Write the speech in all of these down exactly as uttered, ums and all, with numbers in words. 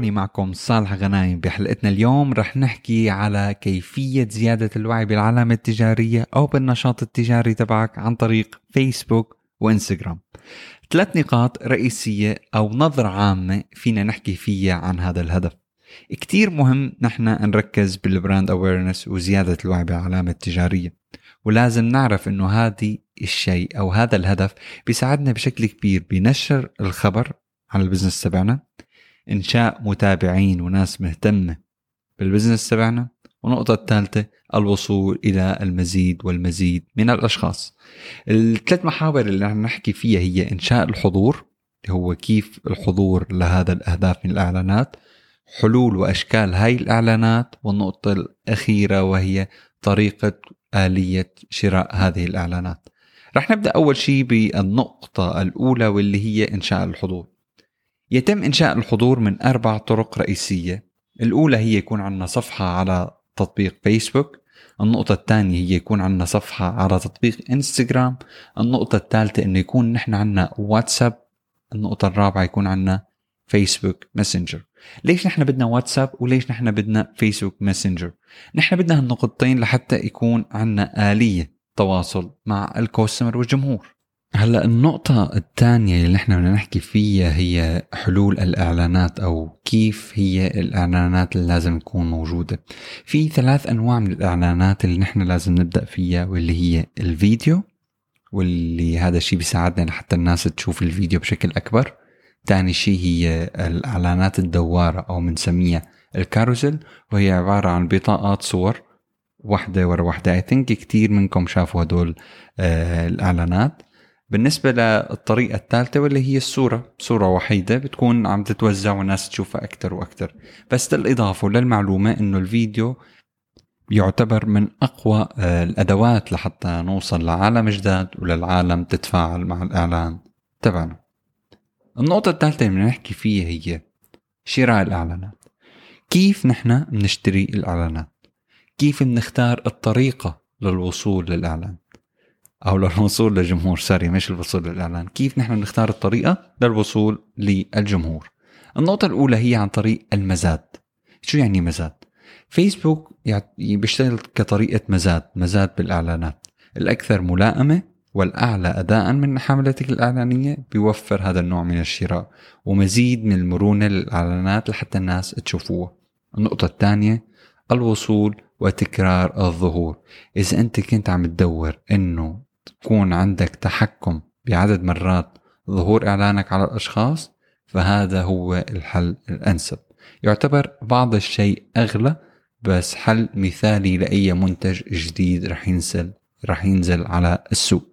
تابعني معكم صالح غنايم. بحلقتنا اليوم رح نحكي على كيفية زيادة الوعي بالعلامة التجارية أو بالنشاط التجاري تبعك عن طريق فيسبوك وإنستغرام. ثلاث نقاط رئيسية أو نظرة عامة فينا نحكي فيها عن هذا الهدف. كتير مهم نحن نركز بالبراند أويرنس وزيادة الوعي بالعلامة التجارية، ولازم نعرف أنه هذه الشيء أو هذا الهدف بيساعدنا بشكل كبير بنشر الخبر عن البزنس تبعنا، إنشاء متابعين وناس مهتمة بالبزنس تبعنا، ونقطة الثالثة الوصول إلى المزيد والمزيد من الأشخاص. الثلاث محاور اللي نحن نحكي فيها هي إنشاء الحضور، هو كيف الحضور لهذا الأهداف من الإعلانات، حلول وأشكال هاي الإعلانات، والنقطة الأخيرة وهي طريقة آلية شراء هذه الإعلانات. رح نبدأ أول شيء بالنقطة الأولى واللي هي إنشاء الحضور. يتم إنشاء الحضور من أربع طرق رئيسية. الأولى هي يكون عندنا صفحة على تطبيق فيسبوك، النقطة الثانية هي يكون عندنا صفحة على تطبيق إنستغرام، النقطة الثالثة إنه يكون نحن عندنا واتساب، النقطة الرابعة يكون عندنا فيسبوك مسنجر. ليش نحن بدنا واتساب وليش نحن بدنا فيسبوك مسنجر؟ نحن بدنا هالنقطتين لحتى يكون عندنا آلية تواصل مع الكوستمر والجمهور. هلا النقطة الثانية اللي نحن بدنا نحكي فيها هي حلول الإعلانات أو كيف هي الإعلانات اللي لازم تكون موجودة. في ثلاث أنواع من الإعلانات اللي نحن لازم نبدأ فيها، واللي هي الفيديو، واللي هذا الشيء بيساعدنا لحتى الناس تشوف الفيديو بشكل أكبر. تاني شيء هي الإعلانات الدوارة أو منسميها الكاروزل، وهي عبارة عن بطاقات صور واحدة ورا واحدة. I think كتير منكم شافوا هدول آه الإعلانات. بالنسبة للطريقة الثالثة واللي هي الصورة، صورة وحيدة بتكون عم تتوزع والناس تشوفها أكتر وأكتر. بس للإضافة وللمعلومة إنه الفيديو يعتبر من أقوى الأدوات لحتى نوصل لعالم جداد وللعالم تتفاعل مع الإعلان تبعنا. النقطة الثالثة اللي بنحكي فيها هي شراء الإعلانات. كيف نحن بنشتري الإعلانات؟ كيف بنختار الطريقة للوصول للإعلان؟ أو للوصول للجمهور، سوري مش الوصول للإعلان، كيف نحن نختار الطريقة للوصول للجمهور؟ النقطة الأولى هي عن طريق المزاد. شو يعني مزاد؟ فيسبوك يعني بيشتغل كطريقة مزاد، مزاد بالإعلانات. الأكثر ملائمة والأعلى أداءً من حملتك الإعلانية بيوفر هذا النوع من الشراء ومزيد من المرونة للإعلانات لحتى الناس تشوفوها. النقطة الثانية الوصول وتكرار الظهور. إذا أنت كنت عم تدور إنه تكون عندك تحكم بعدد مرات ظهور إعلانك على الأشخاص، فهذا هو الحل الأنسب. يعتبر بعض الشيء أغلى بس حل مثالي لأي منتج جديد رح ينزل رح ينزل على السوق.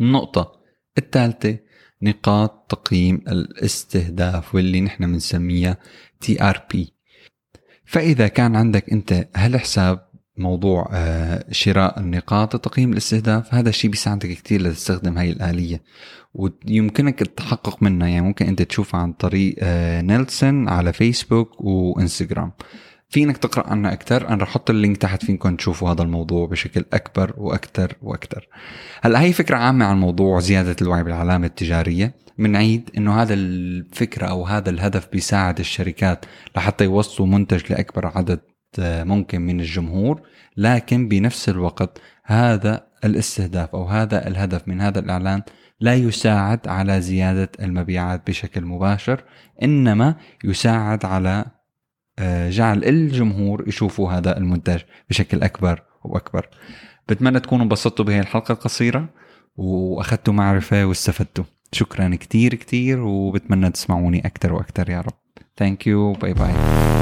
النقطة الثالثة نقاط تقييم الاستهداف واللي نحن بنسميها تي آر بي. فإذا كان عندك أنت هالحساب موضوع شراء النقاط وتقييم الاستهداف، هذا الشيء بيساعدك كتير لتستخدم هاي الآلية ويمكنك التحقق منها. يعني ممكن أنت تشوفها عن طريق نيلسون على فيسبوك وإنستغرام. فينك تقرأ عنها أكتر، أنا رح أحط اللينك تحت فينكم تشوفوا هذا الموضوع بشكل أكبر وأكتر وأكتر. هلأ هي فكرة عامة عن موضوع زيادة الوعي بالعلامة التجارية. منعيد إنه هذا الفكرة أو هذا الهدف بيساعد الشركات لحتى يوصلوا منتج لأكبر عدد ممكن من الجمهور، لكن بنفس الوقت هذا الاستهداف أو هذا الهدف من هذا الإعلان لا يساعد على زيادة المبيعات بشكل مباشر، إنما يساعد على جعل الجمهور يشوفوا هذا المنتج بشكل أكبر وأكبر. بتمنى تكونوا انبسطتوا بهي الحلقة القصيرة وأخذتوا معرفة واستفدتوا. شكرا كتير كتير، وبتمنى تسمعوني أكتر وأكتر يا رب. Thank you. Bye bye.